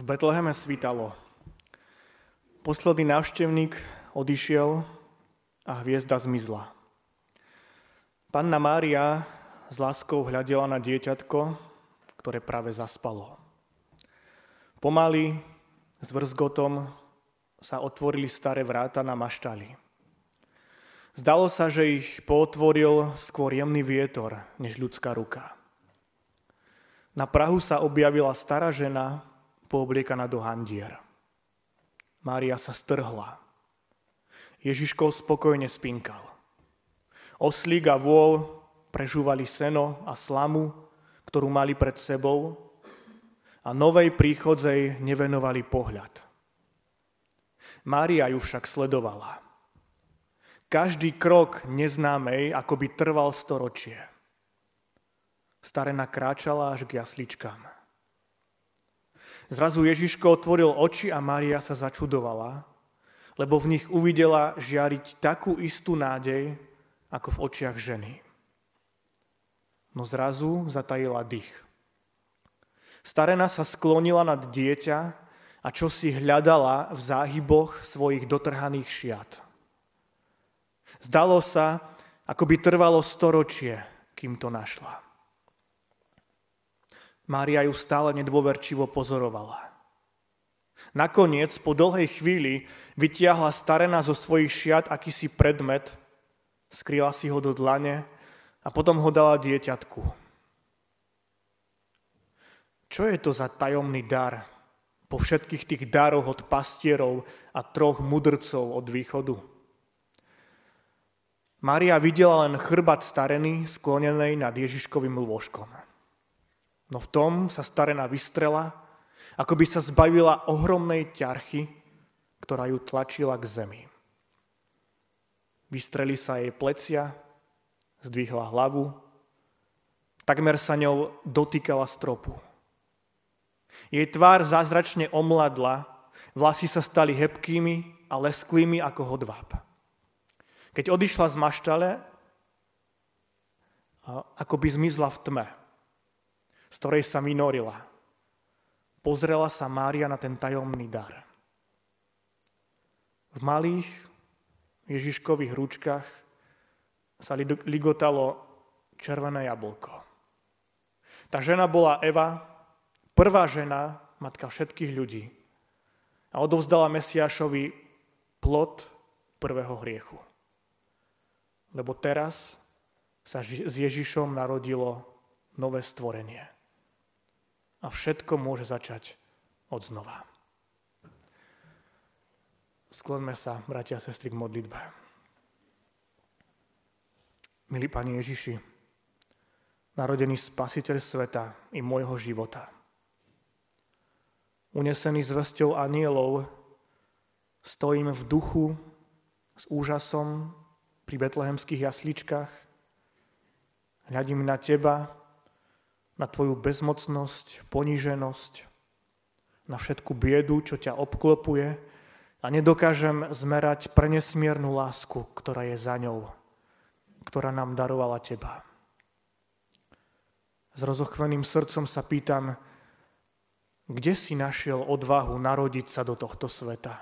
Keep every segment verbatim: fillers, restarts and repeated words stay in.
V Betleheme svítalo. Posledný návštevník odišiel a hviezda zmizla. Panna Mária s láskou hľadela na dieťatko, ktoré práve zaspalo. Pomaly, s vrzgotom, sa otvorili staré vráta na maštali. Zdalo sa, že ich pootvoril skôr jemný vietor, než ľudská ruka. Na prahu sa objavila stará žena, poobliekaná do handier. Mária sa strhla. Ježiško spokojne spinkal. Oslík a vôl prežúvali seno a slamu, ktorú mali pred sebou, a novej príchodzej nevenovali pohľad. Mária ju však sledovala. Každý krok neznámej akoby trval storočie. Starena kráčala až k jasličkám. Zrazu Ježiško otvoril oči a Mária sa začudovala, lebo v nich uvidela žiariť takú istú nádej, ako v očiach ženy. No zrazu zatajila dých. Starena sa sklonila nad dieťa a čosi hľadala v záhyboch svojich dotrhaných šiat. Zdalo sa, ako by trvalo storočie, kým to našla. Mária ju stále nedôverčivo pozorovala. Nakoniec, po dlhej chvíli, vytiahla starena zo svojich šiat akýsi predmet, skryla si ho do dlane a potom ho dala dieťatku. Čo je to za tajomný dar po všetkých tých daroch od pastierov a troch mudrcov od východu? Mária videla len chrbát stareny sklonenej nad Ježiškovým lôžkom. No v tom sa starena vystrela, ako by sa zbavila ohromnej ťarchy, ktorá ju tlačila k zemi. Vystreli sa jej plecia, zdvihla hlavu, takmer sa ňou dotýkala stropu. Jej tvár zázračne omladla, vlasy sa stali hebkými a lesklými ako hodváb. Keď odišla z maštale, akoby zmizla v tme, z ktorej sa vynorila. Pozrela sa Mária na ten tajomný dar. V malých Ježiškových ručkách sa ligotalo červené jablko. Tá žena bola Eva, prvá žena, matka všetkých ľudí, a odovzdala Mesiášovi plod prvého hriechu. Lebo teraz sa s Ježišom narodilo nové stvorenie. A všetko môže začať od znova. Skloňme sa, bratia a sestry, k modlitbe. Milý Pane Ježiši, narodený Spasiteľ sveta i môjho života, unesený zvesťou anielov, stojím v duchu s úžasom pri betlehemských jasličkách, hľadím na Teba, na Tvoju bezmocnosť, poníženosť, na všetku biedu, čo ťa obklopuje, a nedokážem zmerať prenesmiernú lásku, ktorá je za ňou, ktorá nám darovala Teba. S rozochveným srdcom sa pýtam, kde si našiel odvahu narodiť sa do tohto sveta?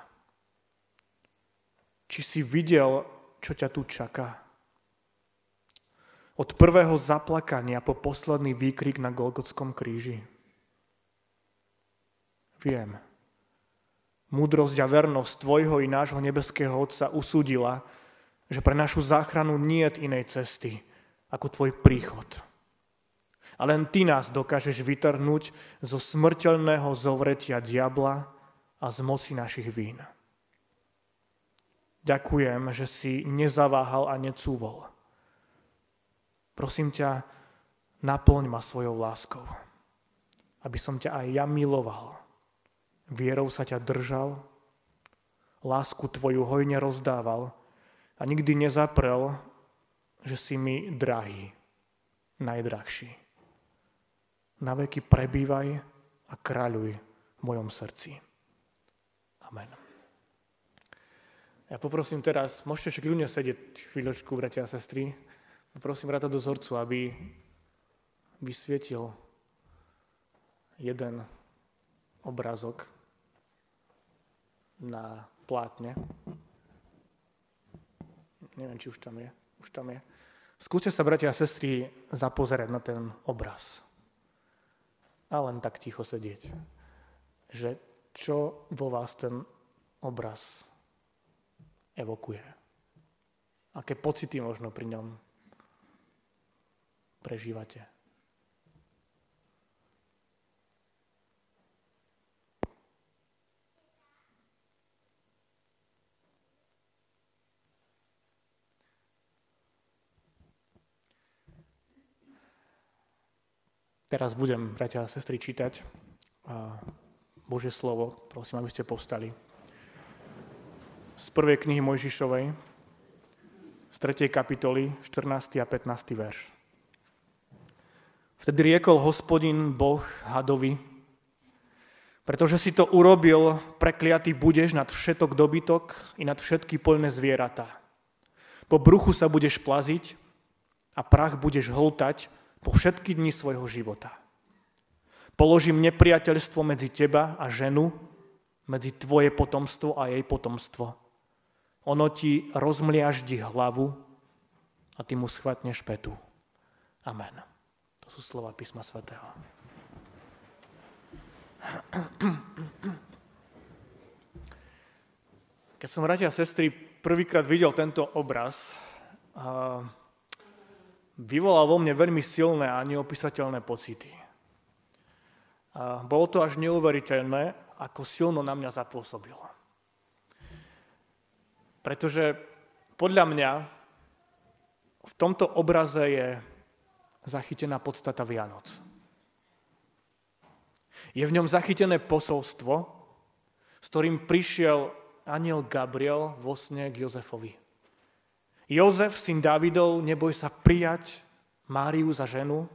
Či si videl, čo ťa tu čaká? Od prvého zaplakania po posledný výkrik na Golgotskom kríži. Viem, múdrosť a vernosť Tvojho i nášho nebeského Otca usúdila, že pre našu záchranu niet inej cesty ako Tvoj príchod. A len Ty nás dokážeš vytrhnúť zo smrteľného zovretia diabla a z moci našich vín. Ďakujem, že si nezaváhal a necúvol. Prosím ťa, naplň ma svojou láskou, aby som ťa aj ja miloval. Vierou sa ťa držal, lásku tvoju hojne rozdával a nikdy nezaprel, že si mi drahý, najdrahší. Na veky prebývaj a kráľuj v mojom srdci. Amen. Ja poprosím teraz, môžete však ľudia sedieť chvíľočku, bratia a sestry. Poprosím brata dozorcu, aby vysvietil jeden obrázok na plátne. Neviem, či už tam je. Už tam je. Skúste sa, bratia a sestry, zapozerať na ten obraz. A len tak ticho sedieť. Že čo vo vás ten obraz evokuje. Aké pocity možno pri ňom prežívate. Teraz budem, bratia a sestry, čítať Božie slovo. Prosím, aby ste povstali. Z prvej knihy Mojžišovej, z tretej kapitoly, štrnásty a pätnásty verš. Vtedy riekol Hospodin Boh Hadovi, pretože si to urobil, prekliatý budeš nad všetok dobytok i nad všetky poľné zvieratá. Po bruchu sa budeš plaziť a prach budeš hltať po všetky dni svojho života. Položím nepriateľstvo medzi teba a ženu, medzi tvoje potomstvo a jej potomstvo. Ono ti rozmliaždi hlavu a ty mu schvatneš pätu. Amen. To sú slova písma svätého. Keď som, bratia a sestry, prvýkrát videl tento obraz, a vyvolal vo mne veľmi silné a neopísateľné pocity. A bolo to až neuveriteľné, ako silno na mňa zapôsobil. Pretože podľa mňa v tomto obraze je zachytená podstata Vianoc. Je v ňom zachytené posolstvo, s ktorým prišiel anjel Gabriel vo sne k Jozefovi. Jozef, syn Dávidov, neboj sa prijať Máriu za ženu,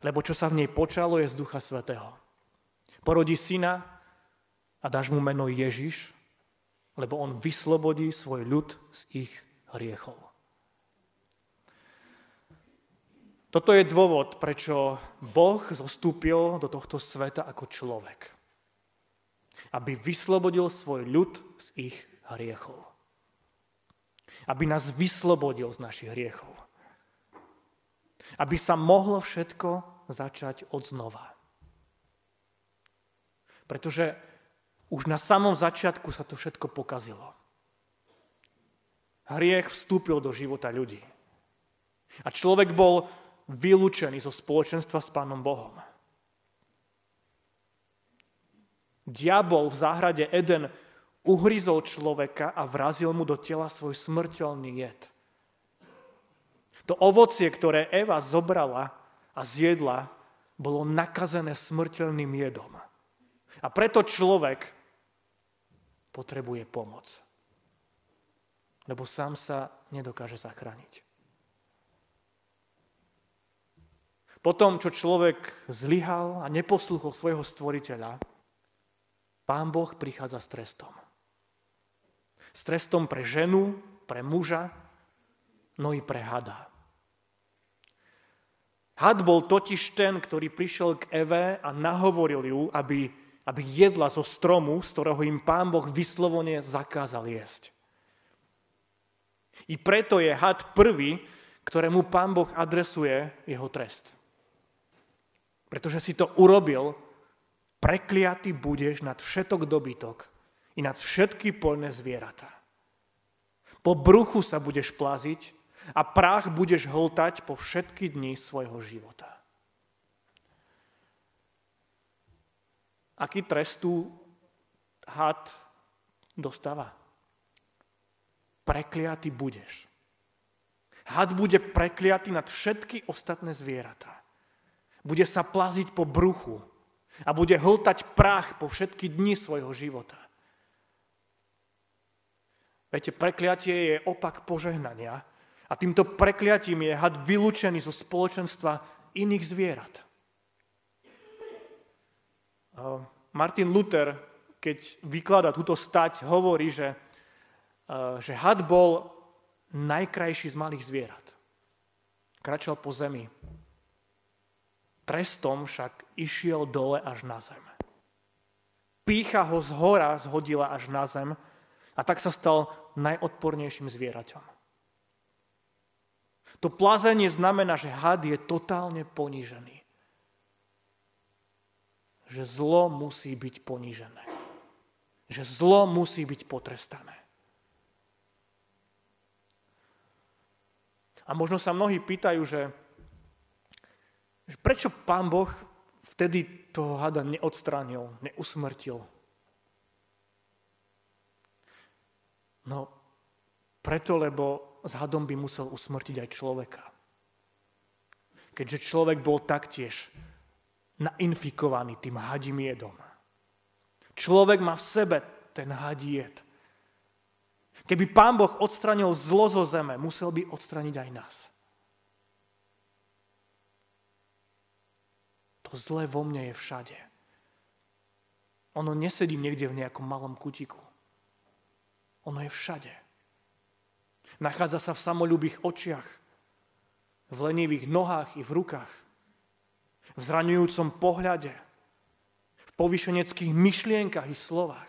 lebo čo sa v nej počalo, je z Ducha Svätého. Porodí syna a dáš mu meno Ježiš, lebo on vyslobodí svoj ľud z ich hriechov. Toto je dôvod, prečo Boh zostúpil do tohto sveta ako človek. Aby vyslobodil svoj ľud z ich hriechov. Aby nás vyslobodil z našich hriechov. Aby sa mohlo všetko začať od znova. Pretože už na samom začiatku sa to všetko pokazilo. Hriech vstúpil do života ľudí. A človek bol vylúčený zo spoločenstva s Pánom Bohom. Diabol v záhrade Eden uhryzol človeka a vrazil mu do tela svoj smrteľný jed. To ovocie, ktoré Eva zobrala a zjedla, bolo nakazené smrteľným jedom. A preto človek potrebuje pomoc. Lebo sám sa nedokáže zachrániť. Po tom, čo človek zlyhal a neposlúchol svojho stvoriteľa, Pán Boh prichádza s trestom. S trestom pre ženu, pre muža, no i pre hada. Had bol totiž ten, ktorý prišiel k Eve a nahovoril ju, aby, aby jedla zo stromu, z ktorého im Pán Boh vyslovene zakázal jesť. I preto je had prvý, ktorému Pán Boh adresuje jeho trest. Pretože si to urobil, prekliatý budeš nad všetok dobytok i nad všetky poľné zvieratá. Po bruchu sa budeš plaziť a prach budeš hltať po všetky dni svojho života. Aký trest tu had dostáva? Prekliatý budeš. Had bude prekliatý nad všetky ostatné zvieratá. Bude sa plaziť po bruchu a bude hltať prach po všetky dni svojho života. Viete, prekliatie je opak požehnania a týmto prekliatím je had vylúčený zo spoločenstva iných zvierat. Martin Luther, keď vykladá túto stať, hovorí, že, že had bol najkrajší z malých zvierat. Kračal po zemi. Trestom však išiel dole až na zem. Pýcha ho z hora zhodila až na zem a tak sa stal najodpornejším zvieraťom. To plazenie znamená, že had je totálne ponížený. Že zlo musí byť ponížené. Že zlo musí byť potrestané. A možno sa mnohí pýtajú, že, že prečo Pán Boh vtedy toho hada neodstránil, neusmrtil? No preto, lebo s hadom by musel usmrtiť aj človeka. Keďže človek bol taktiež nainfikovaný tým hadím jedom. Človek má v sebe ten hadí jed. Keby Pán Boh odstranil zlo zo zeme, musel by odstraniť aj nás. To zlé vo mne je všade. Ono nesedí niekde v nejakom malom kutiku. Ono je všade. Nachádza sa v samoľúbých očiach, v lenivých nohách i v rukách, v zraňujúcom pohľade, v povýšeneckých myšlienkach i slovách,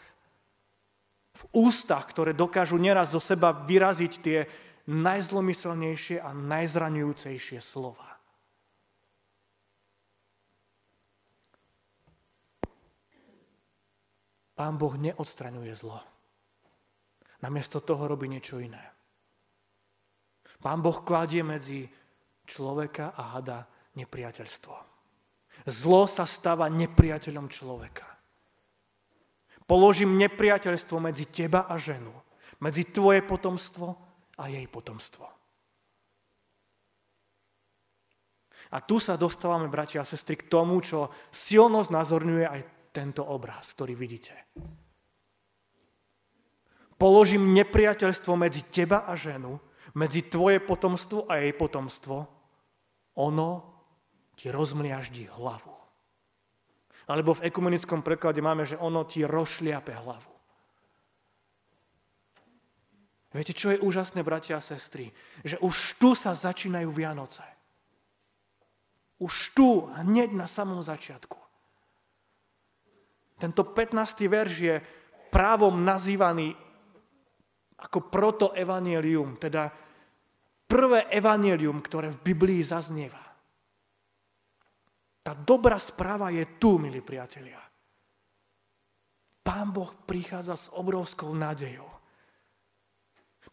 v ústach, ktoré dokážu nieraz zo seba vyraziť tie najzlomyselnejšie a najzraňujúcejšie slova. Pán Boh neodstraňuje zlo. Namiesto toho robí niečo iné. Pán Boh kladie medzi človeka a hada nepriateľstvo. Zlo sa stáva nepriateľom človeka. Položím nepriateľstvo medzi teba a ženu, medzi tvoje potomstvo a jej potomstvo. A tu sa dostávame, bratia a sestry, k tomu, čo silno znázorňuje aj tento obraz, ktorý vidíte. Položím nepriateľstvo medzi teba a ženu, medzi tvoje potomstvo a jej potomstvo. Ono ti rozmliaždí hlavu. Alebo v ekumenickom preklade máme, že ono ti rozšliape hlavu. Viete, čo je úžasné, bratia a sestry? Že už tu sa začínajú Vianoce. Už tu, hneď na samom začiatku. Tento pätnásty verš je právom nazývaný ako protoevangelium, teda prvé evangelium, ktoré v Biblii zaznieva. Tá dobrá správa je tu, milí priatelia. Pán Boh prichádza s obrovskou nádejou.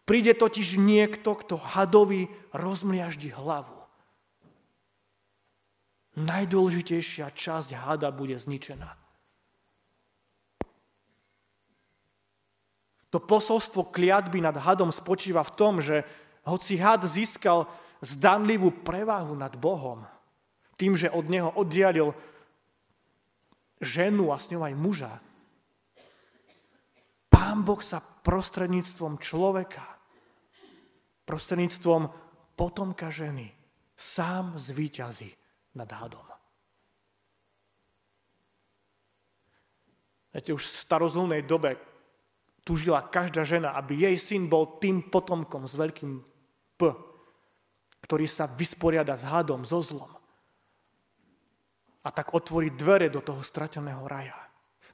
Príde totiž niekto, kto hadovi rozmliaždi hlavu. Najdôležitejšia časť hada bude zničená. To posolstvo kliatby nad hadom spočíva v tom, že hoci had získal zdanlivú prevahu nad Bohom, tým, že od neho oddialil ženu a s ňou aj muža, Pán Boh sa prostredníctvom človeka, prostredníctvom potomka ženy, sám zvíťazí nad hadom. Viete, už v starozumnej dobe tužila každá žena, aby jej syn bol tým potomkom s veľkým P, ktorý sa vysporiada s hadom, so zlom. A tak otvorí dvere do toho strateného raja,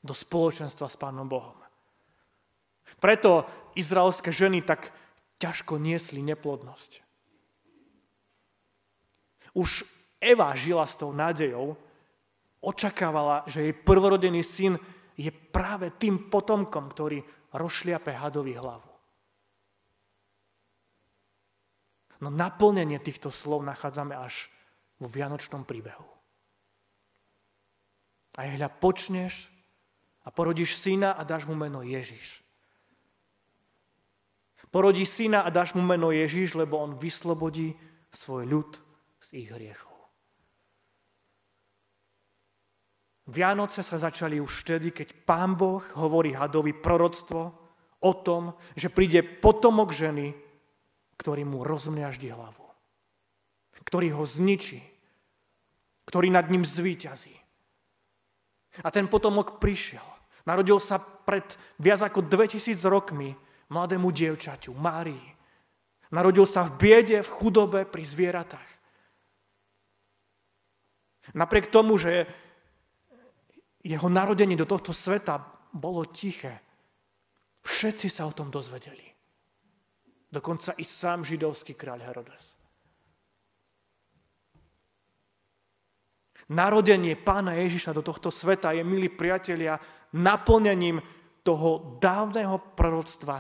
do spoločenstva s Pánom Bohom. Preto izraelské ženy tak ťažko niesli neplodnosť. Už Eva žila s tou nádejou, očakávala, že jej prvorodený syn je práve tým potomkom, ktorý rozšliape hadovi hlavu. No naplnenie týchto slov nachádzame až vo vianočnom príbehu. A hľa, počneš a porodíš syna a dáš mu meno Ježiš. Porodí syna a dáš mu meno Ježiš, lebo on vyslobodí svoj ľud z ich hriechov. Vianoce sa začali už vtedy, keď Pán Boh hovorí hadovi proroctvo o tom, že príde potomok ženy, ktorý mu rozmliaždí hlavu, ktorý ho zničí, ktorý nad ním zvíťazí. A ten potomok prišiel. Narodil sa pred viac ako dvetisíc rokmi mladému dievčaťu, Márii. Narodil sa v biede, v chudobe, pri zvieratách. Napriek tomu, že jeho narodenie do tohto sveta bolo tiché. Všetci sa o tom dozvedeli. Dokonca i sám židovský kráľ Herodes. Narodenie Pána Ježiša do tohto sveta je, milí priatelia, naplnením toho dávneho proroctva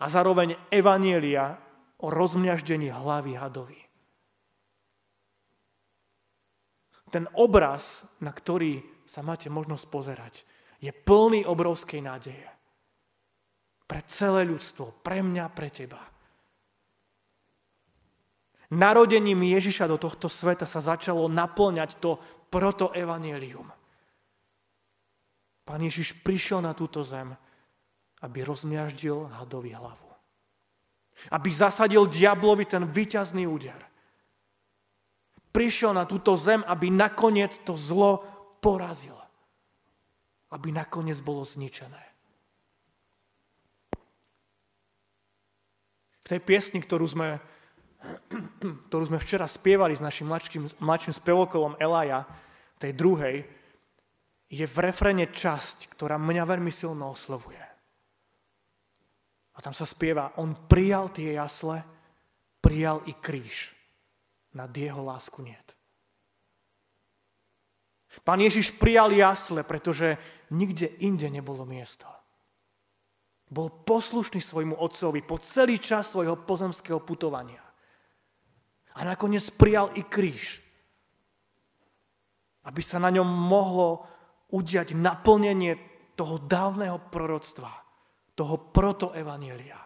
a zároveň evanjelia o rozmňaždení hlavy hadovi. Ten obraz, na ktorý sa máte možnosť pozerať, je plný obrovskej nádeje. Pre celé ľudstvo, pre mňa, pre teba. Narodením Ježiša do tohto sveta sa začalo naplňať to protoevangelium. Pán Ježiš prišiel na túto zem, aby rozmňaždil hadovi hlavu. Aby zasadil diablovi ten víťazný úder. Prišiel na túto zem, aby nakoniec to zlo porazil. Aby nakoniec bolo zničené. V tej piesni, ktorú sme, ktorú sme včera spievali s našim mladším, mladším spevokolom Elaja, tej druhej, je v refrene časť, ktorá mňa veľmi silno oslovuje. A tam sa spieva, on prijal tie jasle, prijal i kríž. Nad jeho lásku niet. Pán Ježiš prijal jasle, pretože nikde inde nebolo miesto. Bol poslušný svojmu otcovi po celý čas svojho pozemského putovania. A nakoniec prijal i kríž, aby sa na ňom mohlo udiať naplnenie toho dávneho proroctva, toho protoevanjelia.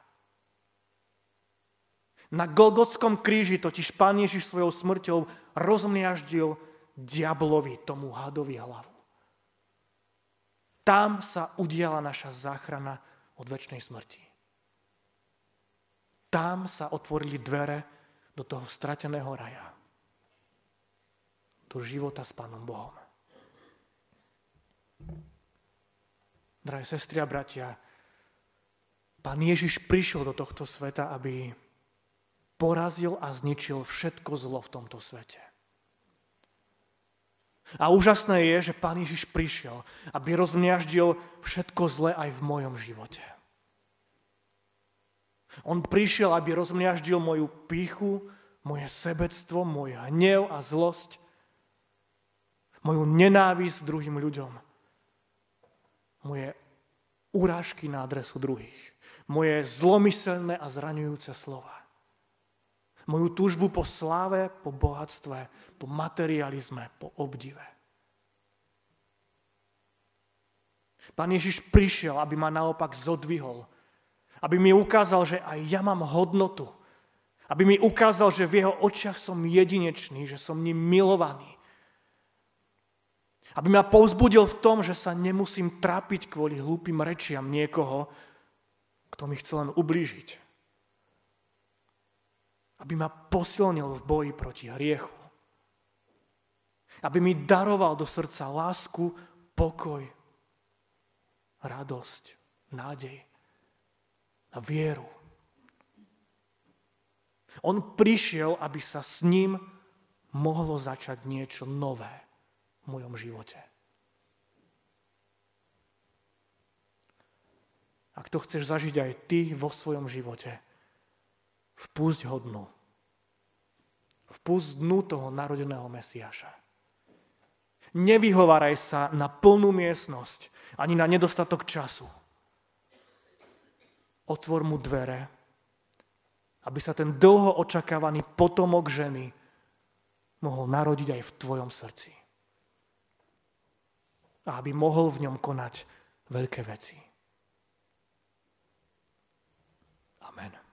Na Golgotskom kríži totiž Pán Ježiš svojou smrťou rozmliaždil diablovi, tomu hadovi hlavu. Tam sa udiala naša záchrana od večnej smrti. Tam sa otvorili dvere do toho strateného raja. Do života s Pánom Bohom. Drahé sestry a bratia, Pán Ježiš prišiel do tohto sveta, aby porazil a zničil všetko zlo v tomto svete. A úžasné je, že Pán Ježiš prišiel, aby rozmňaždil všetko zlé aj v mojom živote. On prišiel, aby rozmňaždil moju pýchu, moje sebectvo, môj hnev a zlosť, moju nenávisť druhým ľuďom, moje urážky na adresu druhých, moje zlomyselné a zraňujúce slova, moju túžbu po sláve, po bohatstve, po materializme, po obdive. Pán Ježiš prišiel, aby ma naopak zodvihol, aby mi ukázal, že aj ja mám hodnotu, aby mi ukázal, že v jeho očiach som jedinečný, že som ním milovaný. Aby ma povzbudil v tom, že sa nemusím trápiť kvôli hlúpým rečiam niekoho, kto mi chce len ublížiť. Aby ma posilnil v boji proti hriechu. Aby mi daroval do srdca lásku, pokoj, radosť, nádej a vieru. On prišiel, aby sa s ním mohlo začať niečo nové v mojom živote. Ak to chceš zažiť aj ty vo svojom živote, vpúšť ho dnu. Vpúšť dnu toho narodeného Mesiáša. Nevyhováraj sa na plnú miestnosť, ani na nedostatok času. Otvor mu dvere, aby sa ten dlho očakávaný potomok ženy mohol narodiť aj v tvojom srdci. A aby mohol v ňom konať veľké veci. Amen.